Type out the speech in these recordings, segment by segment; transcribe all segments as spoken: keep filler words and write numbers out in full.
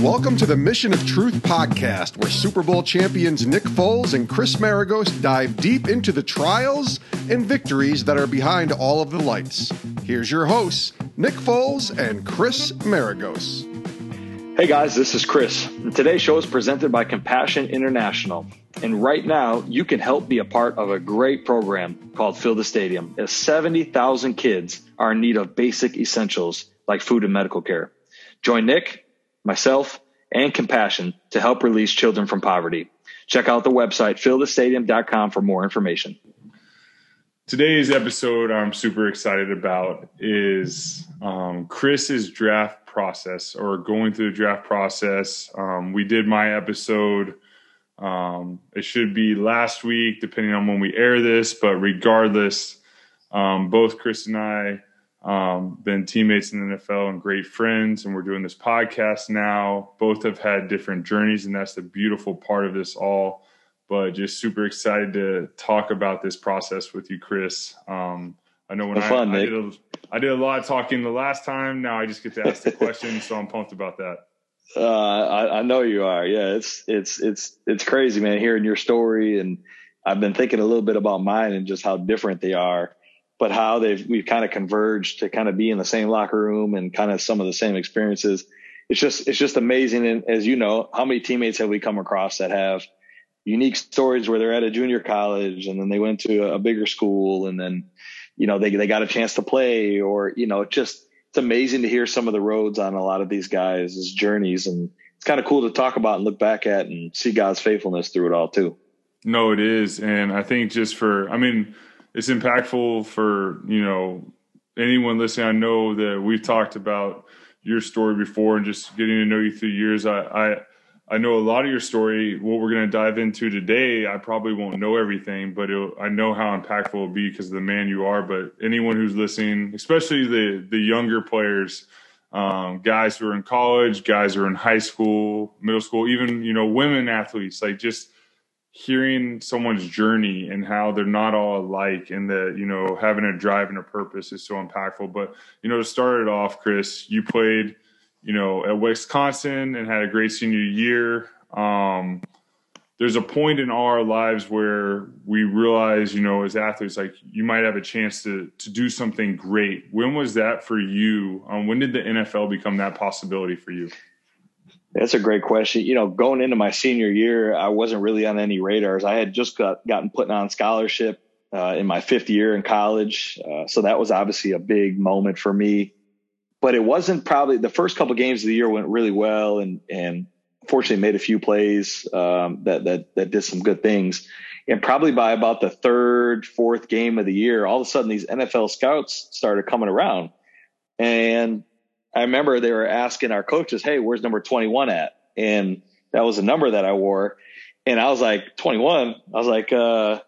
Welcome to the Mission of Truth podcast, where Super Bowl champions Nick Foles and Chris Maragos dive deep into the trials and victories that are behind all of the lights. Here's your hosts, Nick Foles and Chris Maragos. Hey guys, this is Chris. And today's show is presented by Compassion International. And right now, you can help be a part of a great program called Fill the Stadium, as seventy thousand kids are in need of basic essentials like food and medical care. Join Nick, myself, and Compassion to help release children from poverty. Check out the website, fill the stadium dot com, for more information. Today's episode I'm super excited about is um, Chris's draft process, or going through the draft process. Um, we did my episode. Um, it should be last week, depending on when we air this, but regardless, um, both Chris and I Um, been teammates in the N F L and great friends, and we're doing this podcast now. Both have had different journeys, and that's the beautiful part of this all. But just super excited to talk about this process with you, Chris. Um, I know when I, fun, I, did a, I did a lot of talking the last time. Now I just get to ask the question, so I'm pumped about that. Uh, I, I know you are. Yeah, it's it's it's it's crazy, man. Hearing your story, and I've been thinking a little bit about mine and just how different they are. But how they've we've kind of converged to kind of be in the same locker room and kind of some of the same experiences. It's just it's just amazing. And as you know, how many teammates have we come across that have unique stories where they're at a junior college and then they went to a bigger school and then, you know, they they got a chance to play, or, you know, just it's amazing to hear some of the roads on a lot of these guys' journeys. And it's kind of cool to talk about and look back at and see God's faithfulness through it all too. No, it is. And I think just for, I mean, it's impactful for, you know, anyone listening. I know that we've talked about your story before and just getting to know you through years. I I, I know a lot of your story. What we're going to dive into today, I probably won't know everything, but it'll, I know how impactful it'll be because of the man you are. But anyone who's listening, especially the the younger players, um, guys who are in college, guys who are in high school, middle school, even, you know, women athletes, like just hearing someone's journey and how they're not all alike, and that, you know, having a drive and a purpose is so impactful. But, you know, to start it off, Chris, you played, you know, at Wisconsin and had a great senior year. Um, there's a point in all our lives where we realize, you know, as athletes, like you might have a chance to to do something great. When was that for you? Um, when did the N F L become that possibility for you? That's a great question. You know, going into my senior year, I wasn't really on any radars. I had just got, gotten put on scholarship uh, in my fifth year in college. Uh, so that was obviously a big moment for me. But it wasn't probably the first couple games of the year went really well, and and fortunately made a few plays um, that, that, that did some good things. And probably by about the third, fourth game of the year, all of a sudden these N F L scouts started coming around. And I remember they were asking our coaches, hey, where's number twenty-one at? And that was a number that I wore. And I was like, twenty-one. I was like, uh,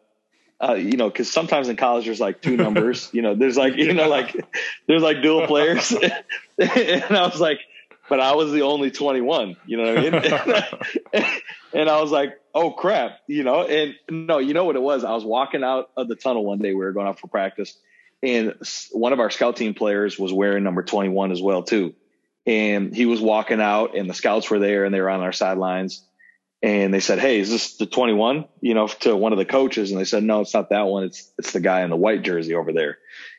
uh, you know, cause sometimes in college, there's like two numbers, you know, there's like, you know, like there's like dual players. And I was like, but I was the only twenty-one, you know what I mean? And I was like, oh crap, you know, and no, you know what it was? I was walking out of the tunnel one day, we were going out for practice, and one of our scout team players was wearing number twenty-one as well, too. And he was walking out, and the scouts were there, and they were on our sidelines. And they said, hey, is this the twenty-one, you know, to one of the coaches? And they said, no, it's not that one. It's it's the guy in the white jersey over there.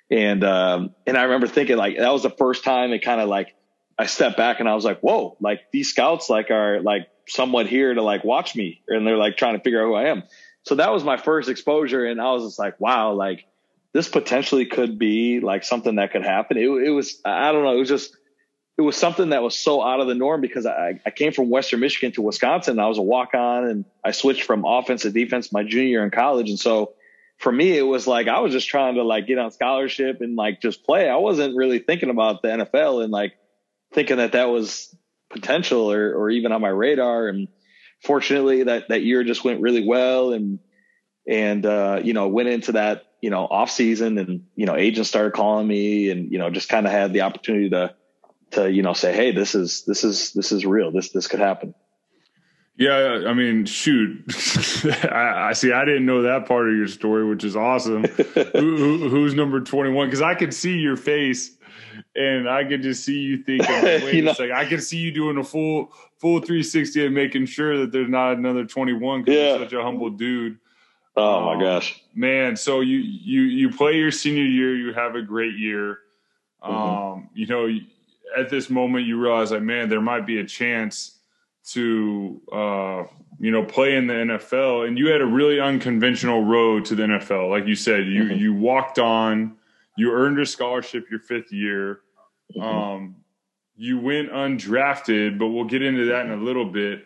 And um, and I remember thinking, like, that was the first time it kind of, like, I stepped back, and I was like, whoa, like, these scouts, like, are, like, somewhat here to, like, watch me. And they're, like, trying to figure out who I am. So that was my first exposure, and I was just like, wow, like, this potentially could be like something that could happen. It, it was, I don't know. It was just, it was something that was so out of the norm, because I, I came from Western Michigan to Wisconsin, and I was a walk on, and I switched from offense to defense my junior year in college. And so for me, it was like, I was just trying to like get on scholarship and like just play. I wasn't really thinking about the N F L and like thinking that that was potential or, or even on my radar. And fortunately that, that year just went really well. And, and, uh, you know, went into that, you know, off season, and, you know, agents started calling me, and, you know, just kind of had the opportunity to, to, you know, say, hey, this is, this is, this is real. This, this could happen. Yeah, I mean, shoot. I, I see. I didn't know that part of your story, which is awesome. who, who, who's number twenty-one? Because I could see your face, and I could just see you thinking, wait you know, a second. I could see you doing a full full three sixty and making sure that there's not another twenty-one because yeah. you're such a humble dude. Oh, my um, gosh. Man, so you, you, you play your senior year. You have a great year. Mm-hmm. Um, you know, at this moment, you realize, like, man, there might be a chance to, uh, you know, play in the N F L, and you had a really unconventional road to the N F L. Like you said, you, mm-hmm. you walked on, you earned your scholarship your fifth year. Mm-hmm. Um, you went undrafted, but we'll get into that in a little bit.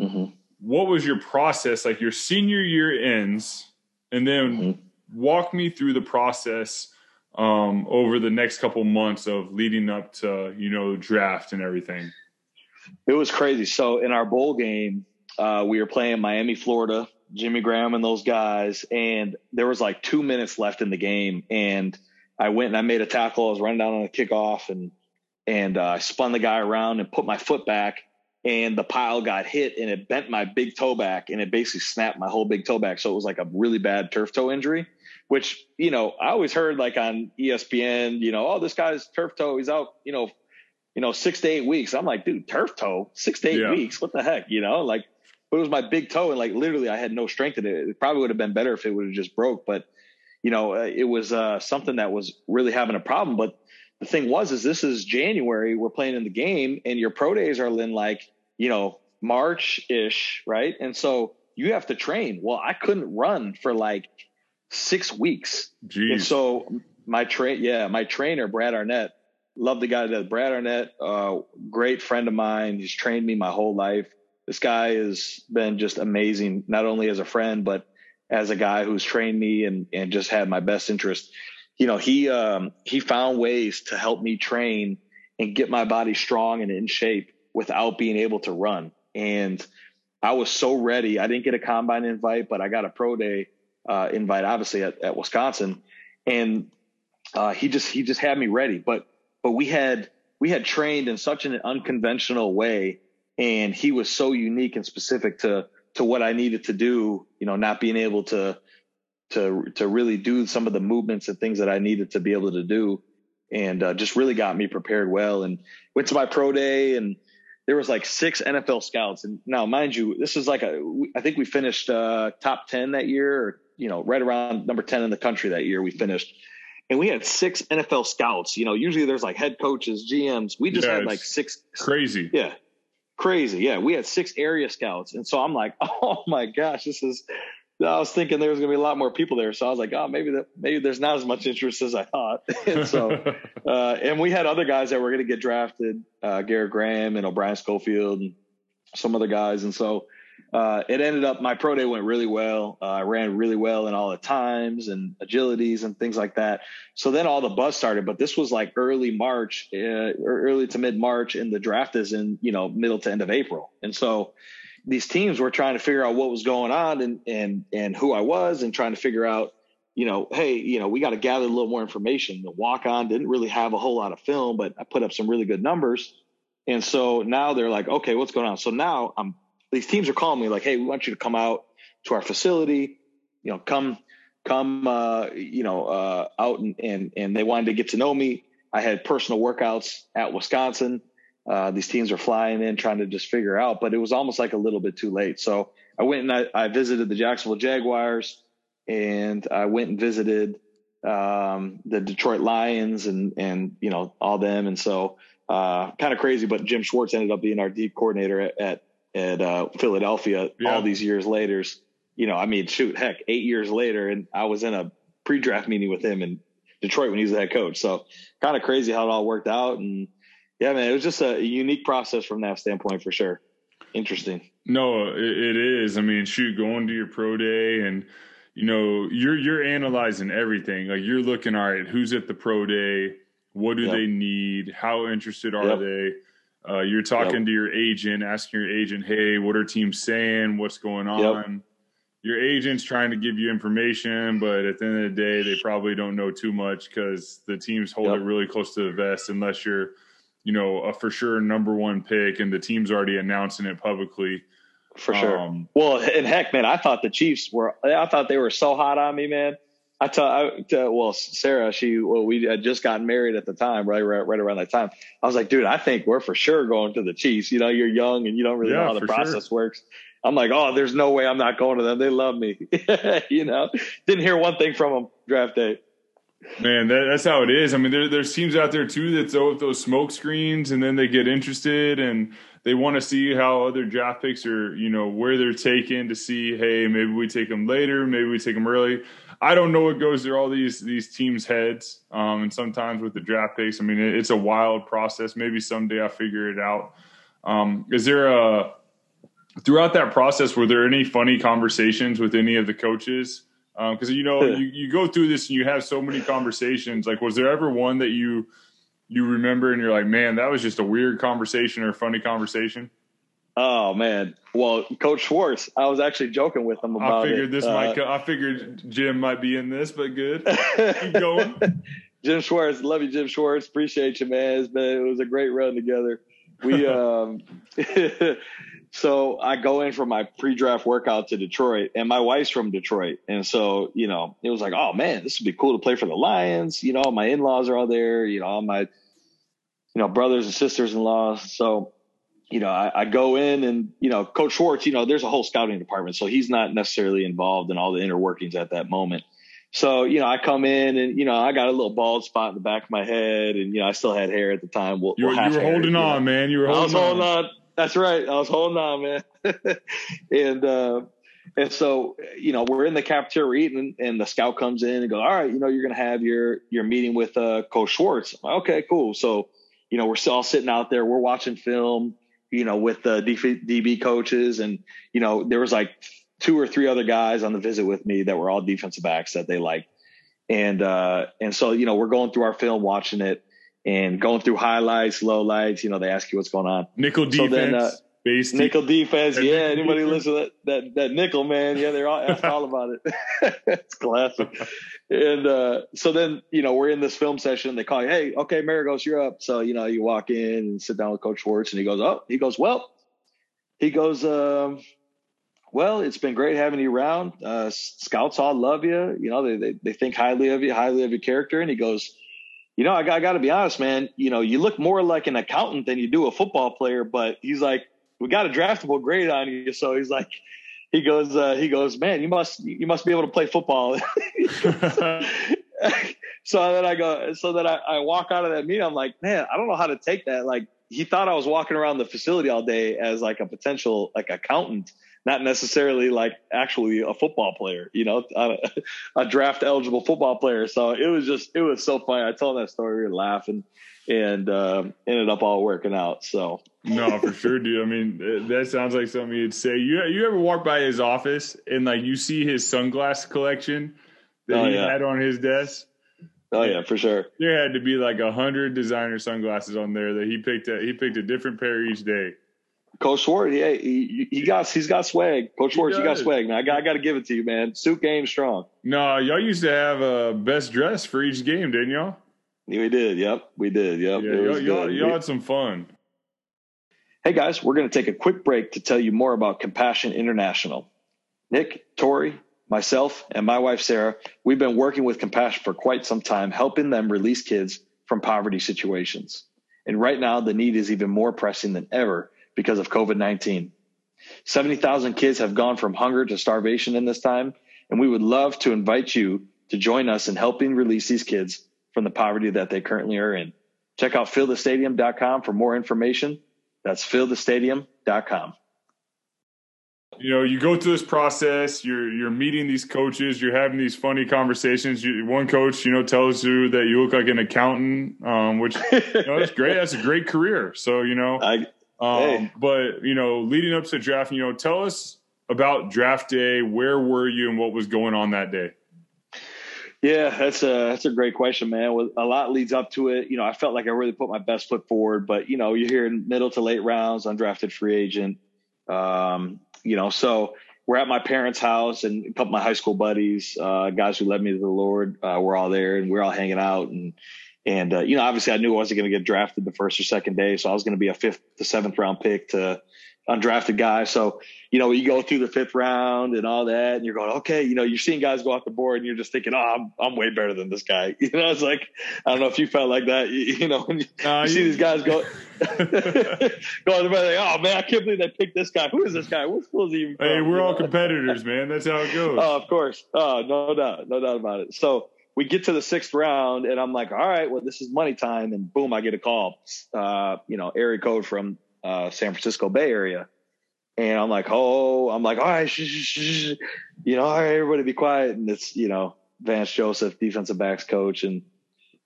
Mm-hmm. What was your process? Like, your senior year ends, and then mm-hmm. walk me through the process um, over the next couple months of leading up to, you know, draft and everything. It was crazy. So in our bowl game, uh, we were playing Miami, Florida, Jimmy Graham and those guys. And there was like two minutes left in the game. And I went and I made a tackle. I was running down on a kickoff, and, and I uh, spun the guy around and put my foot back, and the pile got hit, and it bent my big toe back, and it basically snapped my whole big toe back. So it was like a really bad turf toe injury, which, you know, I always heard, like, on E S P N, you know, oh, this guy's turf toe, he's out, you know, you know, six to eight weeks. I'm like, dude, turf toe, six to eight yeah. weeks. What the heck? You know, like, but it was my big toe. And like, literally I had no strength in it. It probably would have been better if it would have just broke, but you know, it was uh, something that was really having a problem. But the thing was, is this is January, we're playing in the game, and your pro days are in, like, you know, March ish. Right. And so you have to train. Well, I couldn't run for like six weeks. Jeez. And so my train, yeah, my trainer, Brad Arnett, love the guy that Brad Arnett, uh, great friend of mine. He's trained me my whole life. This guy has been just amazing, not only as a friend, but as a guy who's trained me and, and just had my best interest. You know, he, um, he found ways to help me train and get my body strong and in shape without being able to run. And I was so ready. I didn't get a combine invite, but I got a pro day, uh, invite, obviously at, at Wisconsin. And, uh, he just, he just had me ready, but, But we had we had trained in such an unconventional way, and he was so unique and specific to to what I needed to do. You know, not being able to to to really do some of the movements and things that I needed to be able to do, and uh, just really got me prepared well. And went to my pro day, and there was like six N F L scouts. And now, mind you, this is like a I think we finished uh, top ten that year, or, you know, right around number ten in the country that year. We finished. And we had six N F L scouts. You know, usually there's like head coaches, G Ms. We just yeah, had like six. Crazy. Yeah. Crazy. Yeah. We had six area scouts. And so I'm like, oh my gosh, this is, I was thinking there was going to be a lot more people there. So I was like, oh, maybe that, maybe there's not as much interest as I thought. And so, uh, and we had other guys that were going to get drafted, uh, Garrett Graham and O'Brien Schofield and some other guys. And so, uh, it ended up, my pro day went really well. Uh, I ran really well in all the times and agilities and things like that. So then all the buzz started, but this was like early March, uh, early to mid March, and the draft is in, you know, middle to end of April. And so these teams were trying to figure out what was going on and, and, and who I was, and trying to figure out, you know, hey, you know, we got to gather a little more information. The walk on didn't really have a whole lot of film, but I put up some really good numbers. And so now they're like, okay, what's going on? So now I'm, these teams are calling me like, hey, we want you to come out to our facility, you know, come, come, uh, you know, uh, out and, and, and they wanted to get to know me. I had personal workouts at Wisconsin. Uh, these teams are flying in, trying to just figure out, but it was almost like a little bit too late. So I went and I, I visited the Jacksonville Jaguars, and I went and visited, um, the Detroit Lions and, and, you know, all them. And so, uh, kind of crazy, but Jim Schwartz ended up being our D coordinator at, at at uh, Philadelphia yeah. all these years later. You know, I mean, shoot, heck, eight years later, and I was in a pre-draft meeting with him in Detroit when he was the head coach. So kind of crazy how it all worked out. And yeah, man, it was just a unique process from that standpoint for sure. Interesting. No, it, it is. I mean, shoot, going to your pro day and, you know, you're, you're analyzing everything. Like, you're looking, all right, who's at the pro day? What do yep. they need? How interested are yep. they? Uh, you're talking yep. to your agent, asking your agent, hey, what are teams saying? What's going on? Yep. Your agent's trying to give you information, but at the end of the day, they probably don't know too much because the teams hold yep. it really close to the vest unless you're, you know, a for sure number one pick and the team's already announcing it publicly. For sure. Um, well, and heck, man, I thought the Chiefs were, I thought they were so hot on me, man. I thought, well, Sarah, she, well, we had just gotten married at the time, right, right, right around that time. I was like, dude, I think we're for sure going to the Chiefs. You know, you're young and you don't really yeah, know how the process sure. works. I'm like, oh, there's no way I'm not going to them. They love me. You know, didn't hear one thing from them draft day. Man, that, that's how it is. I mean, there, there's teams out there too that's with those smoke screens, and then they get interested and they want to see how other draft picks are, you know, where they're taken to see, hey, maybe we take them later, maybe we take them early. I don't know what goes through all these these teams' heads, um, and sometimes with the draft picks, I mean, it, it's a wild process. Maybe someday I'll figure it out. Um, is there a throughout that process, were there any funny conversations with any of the coaches? Because, um, you know, you, you go through this and you have so many conversations. Like, was there ever one that you you remember and you're like, man, that was just a weird conversation or a funny conversation? Oh, man. Well, Coach Schwartz, I was actually joking with him about it. I figured this uh, might co- I figured Jim might be in this, but good. Keep going. Jim Schwartz. Love you, Jim Schwartz. Appreciate you, man. It's been, it was a great run together. We um, – so I go in for my pre-draft workout to Detroit, and my wife's from Detroit. And so, you know, it was like, oh, man, this would be cool to play for the Lions. You know, my in-laws are all there. You know, all my, you know, brothers and sisters-in-law. So – you know, I, I go in and, you know, Coach Schwartz, you know, there's a whole scouting department, so he's not necessarily involved in all the inner workings at that moment. So, you know, I come in and, you know, I got a little bald spot in the back of my head, and, you know, I still had hair at the time. Well, you were, you were holding on, man. You were holding on. I was holding on. That's right. I was holding on, man. and, uh, and so, you know, we're in the cafeteria eating, and the scout comes in and goes, all right, you know, you're going to have your, your meeting with uh, Coach Schwartz. Like, okay, cool. So, you know, we're all sitting out there. We're watching film, you know, with the D B coaches. And, you know, there was like two or three other guys on the visit with me that were all defensive backs that they liked. And, uh, and so, you know, we're going through our film, watching it and going through highlights, lowlights. You know, they ask you what's going on. Nickel defense. So then, uh, base nickel defense. Yeah. Anybody listen to that, that, that nickel, man. Yeah. They're all asked all about it. It's classic. And, uh, so then, you know, we're in this film session. They call you, hey, okay, Maragos, you're up. So, you know, you walk in and sit down with Coach Schwartz, and he goes, oh, he goes, well, he goes, um, well, it's been great having you around. Uh, scouts all love you. You know, they, they, they think highly of you, highly of your character. And he goes, you know, I got, I got to be honest, man, you know, you look more like an accountant than you do a football player, but he's like, we got a draftable grade on you. So he's like, he goes, uh, he goes, man, you must, you must be able to play football. So then I go, so then I, I walk out of that meeting. I'm like, man, I don't know how to take that. Like, he thought I was walking around the facility all day as like a potential, like, accountant, not necessarily like actually a football player, you know, a, a draft eligible football player. So it was just, it was so funny. I told that story, we were laughing, and uh, ended up all working out. So. No, for sure, dude. I mean, that sounds like something you'd say. You you ever walk by his office and, like, you see his sunglass collection that oh, he yeah. had on his desk? Oh, yeah, for sure. There had to be like a hundred designer sunglasses on there that he picked. A, he picked a different pair each day. Coach Schwartz, yeah, he, he got he's got swag. Coach Schwartz, you got swag, man. I got I got to give it to you, man. Suit game strong. No, y'all used to have a uh, best dress for each game, didn't y'all? Yeah, we did. Yep, we did. Yep, yeah, y'all, y'all, y'all had some fun. Hey, guys, we're going to take a quick break to tell you more about Compassion International. Nick, Tori, myself, and my wife, Sarah, we've been working with Compassion for quite some time, helping them release kids from poverty situations. And right now, the need is even more pressing than ever because of COVID nineteen. seventy thousand kids have gone from hunger to starvation in this time, and we would love to invite you to join us in helping release these kids from the poverty that they currently are in. Check out fill the stadium dot com for more information. That's fill the stadium dot com. You know, you go through this process, you're you're meeting these coaches, you're having these funny conversations. You, one coach, you know, tells you that you look like an accountant, um, which, you know, that's great. That's a great career. So, you know, I, um, hey. But, you know, leading up to draft, you know, tell us about draft day. Where were you and what was going on that day? Yeah, that's a that's a great question, man. A lot leads up to it. You know, I felt like I really put my best foot forward, but, you know, you're here in middle to late rounds, undrafted free agent. Um, you know, so we're at my parents' house, and a couple of my high school buddies, uh, guys who led me to the Lord, uh, were all there, and we're all hanging out. And And, uh, you know, obviously I knew I wasn't going to get drafted the first or second day. So I was going to be a fifth to seventh round pick to undrafted guy. So, you know, you go through the fifth round and all that, and you're going, okay, you know, you're seeing guys go off the board and you're just thinking, oh, I'm, I'm way better than this guy. You know, it's like, I don't know if you felt like that, you, you know, when you, uh, you see you, these guys go, going, like, oh man, I can't believe they picked this guy. Who is this guy? What school is he even from? Hey, we're you all know? competitors, man. That's how it goes. Oh, of course. Oh, no doubt. No doubt about it. So, we get to the sixth round and I'm like, all right, well, this is money time. And boom, I get a call, uh, you know, area code from, uh, San Francisco Bay Area. And I'm like, Oh, I'm like, all right, sh- sh- sh-. you know, all right, everybody be quiet. And it's, you know, Vance Joseph, defensive backs coach. And,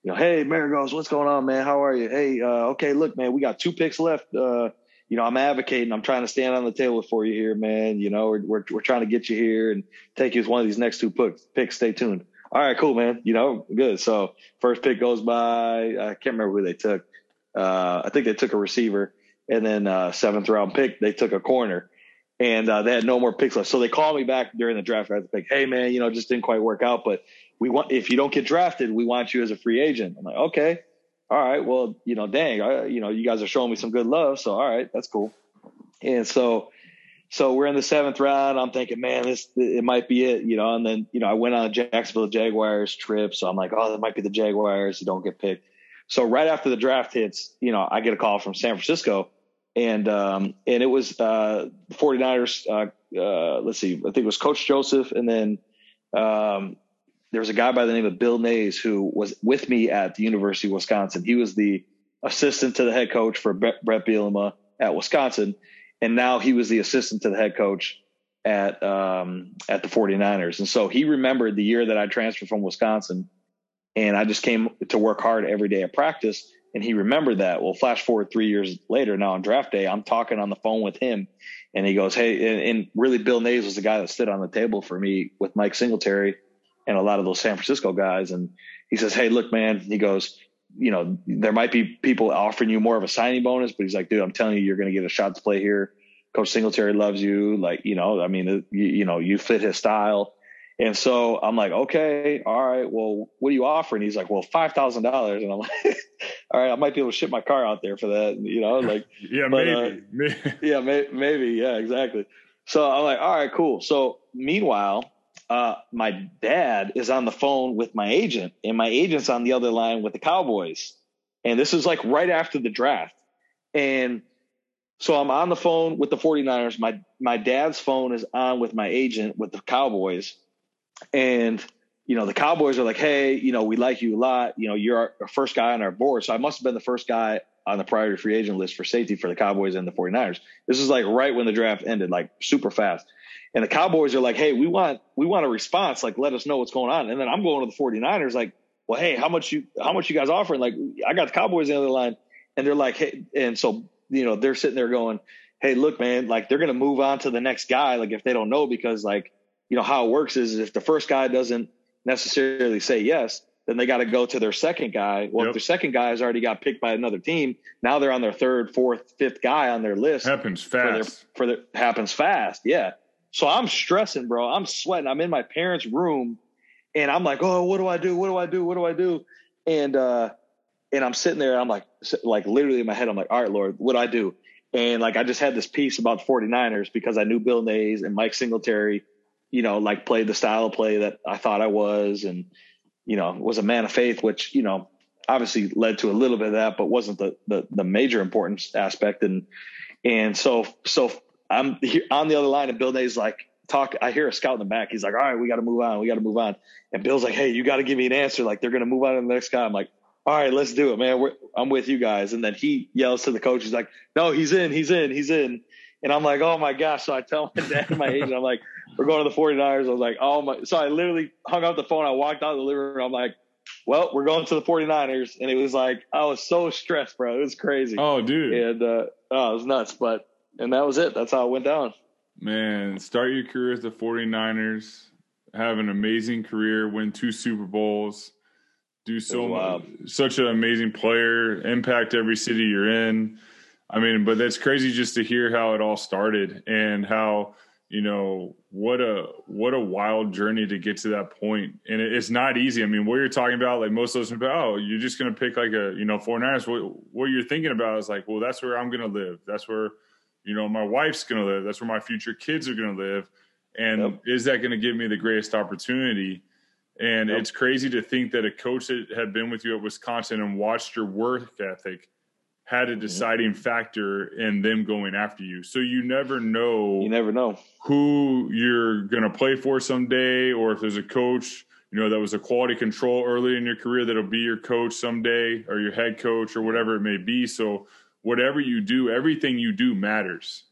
you know, hey, Marigos, what's going on, man? How are you? Hey, uh, okay, look, man, we got two picks left. Uh, you know, I'm advocating, I'm trying to stand on the table for you here, man. You know, we're, we're, we're trying to get you here and take you as one of these next two picks, picks. Stay tuned. All right, cool, man. You know, good. So first pick goes by. I can't remember who they took. Uh, I think they took a receiver, and then uh, seventh round pick they took a corner, and uh, they had no more picks left. So they called me back during the draft. I had to pick. Hey, man, you know, just didn't quite work out, but we want if you don't get drafted, we want you as a free agent. I'm like, okay, all right. Well, you know, dang, I, you know, you guys are showing me some good love. So all right, that's cool. And so. So we're in the seventh round. I'm thinking, man, this, it might be it, you know? And then, you know, I went on a Jacksonville Jaguars trip. So I'm like, oh, that might be the Jaguars who don't get picked. So right after the draft hits, you know, I get a call from San Francisco and, um, and it was, uh, the 49ers, uh, uh, let's see, I think it was Coach Joseph. And then, um, there was a guy by the name of Bill Nays who was with me at the University of Wisconsin. He was the assistant to the head coach for Brett Bielema at Wisconsin. And now he was the assistant to the head coach at um, at the 49ers. And so he remembered the year that I transferred from Wisconsin, and I just came to work hard every day at practice, and he remembered that. Well, flash forward three years later, now on draft day, I'm talking on the phone with him, and he goes, hey, and, and really Bill Nays was the guy that stood on the table for me with Mike Singletary and a lot of those San Francisco guys. And he says, hey, look, man, he goes, you know, there might be people offering you more of a signing bonus, but he's like, dude, I'm telling you, you're going to get a shot to play here. Coach Singletary loves you. Like, you know, I mean, you, you know, you fit his style. And so I'm like, okay, all right, well, what are you offering? He's like, well, five thousand dollars. And I'm like, all right, I might be able to ship my car out there for that. You know, like, yeah, but, maybe. Uh, yeah, may, maybe. Yeah, exactly. So I'm like, all right, cool. So meanwhile, Uh, my dad is on the phone with my agent, and my agent's on the other line with the Cowboys. And this is like right after the draft. And so I'm on the phone with the 49ers. My, my dad's phone is on with my agent with the Cowboys. And, you know, the Cowboys are like, hey, you know, we like you a lot. You know, you're our first guy on our board. So I must've been the first guy on the priority free agent list for safety for the Cowboys and the 49ers. This is like right when the draft ended, like super fast. And the Cowboys are like, hey, we want, we want a response. Like, let us know what's going on. And then I'm going to the 49ers. Like, well, hey, how much you, how much you guys offering? Like, I got the Cowboys on the other line, and they're like, hey, and so, you know, they're sitting there going, hey, look, man, like they're going to move on to the next guy. Like if they don't know, because like, you know, how it works is if the first guy doesn't necessarily say yes, then they got to go to their second guy. Well, yep. If their second guy has already got picked by another team, now they're on their third, fourth, fifth guy on their list. Happens fast. For their, for their, happens fast. Yeah. So I'm stressing, bro. I'm sweating. I'm in my parents' room, and I'm like, oh, what do I do? What do I do? What do I do? And uh, and I'm sitting there, and I'm like, like literally in my head, I'm like, all right, Lord, what do I do? And like I just had this piece about the 49ers because I knew Bill Nays and Mike Singletary, you know, like played the style of play that I thought I was, and you know, was a man of faith, which you know obviously led to a little bit of that, but wasn't the the, the major importance aspect. And and so so. I'm here on the other line, and Bill Nays like talk. I hear a scout in the back. He's like, all right, we got to move on. We got to move on. And Bill's like, hey, you got to give me an answer. Like they're going to move on to the next guy. I'm like, all right, let's do it, man. We're, I'm with you guys. And then he yells to the coach. He's like, no, he's in, he's in, he's in. And I'm like, oh my gosh. So I tell my dad and my agent, I'm like, we're going to the 49ers. I was like, oh my. So I literally hung up the phone. I walked out of the living room. I'm like, well, we're going to the 49ers. And it was like, I was so stressed, bro. It was crazy. Oh dude. And, uh, oh, it was nuts, but and that was it. That's how it went down. Man, start your career as the 49ers, have an amazing career, win two Super Bowls, do so much, such an amazing player, impact every city you're in. I mean, but that's crazy just to hear how it all started and how you know, what a what a wild journey to get to that point. And it, it's not easy. I mean, what you're talking about, like most of us, oh, you're just going to pick like a, you know, forty-niners. What, what you're thinking about is like, well, that's where I'm going to live. That's where, you know, my wife's going to live. That's where my future kids are going to live. And yep. is that going to give me the greatest opportunity? And yep. it's crazy to think that a coach that had been with you at Wisconsin and watched your work ethic had a deciding mm-hmm. factor in them going after you. So you never know. You never know who you're going to play for someday, or if there's a coach, you know, that was a quality control early in your career that'll be your coach someday, or your head coach, or whatever it may be. So whatever you do, everything you do matters.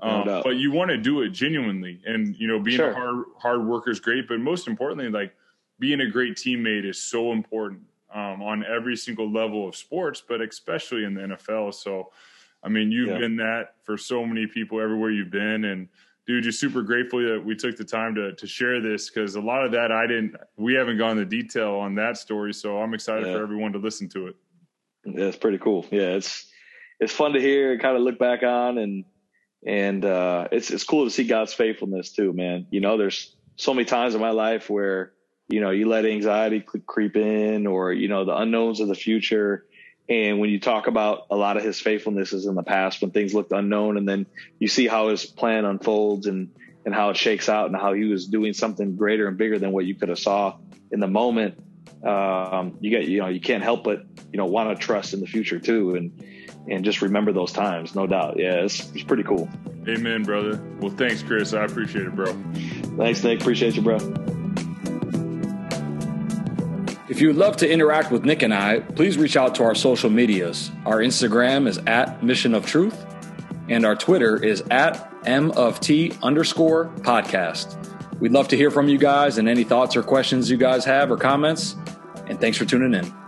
Um, no but you want to do it genuinely, and, you know, being sure. a hard, hard worker is great, but most importantly, like, being a great teammate is so important um, on every single level of sports, but especially in the N F L. So, I mean, you've yeah. been that for so many people everywhere you've been, and dude, just super grateful that we took the time to to share this, because a lot of that I didn't, we haven't gone into detail on that story. So I'm excited yeah. for everyone to listen to it. Yeah, it's pretty cool. Yeah, it's it's fun to hear and kind of look back on, and and uh, it's it's cool to see God's faithfulness too, man. You know, there's so many times in my life where, you know, you let anxiety creep in, or, you know, the unknowns of the future. And when you talk about a lot of his faithfulness is in the past, when things looked unknown, and then you see how his plan unfolds and, and how it shakes out, and how he was doing something greater and bigger than what you could have saw in the moment. Um, you get, you know, you can't help but, you know, want to trust in the future too. And, and just remember those times, no doubt. Yeah. It's, it's pretty cool. Amen, brother. Well, thanks, Chris. I appreciate it, bro. Thanks, Nick. Appreciate you, bro. If you would love to interact with Nick and I, please reach out to our social medias. Our Instagram is at Mission of Truth, and our Twitter is at M O F T underscore podcast. We'd love to hear from you guys, and any thoughts or questions you guys have, or comments. And thanks for tuning in.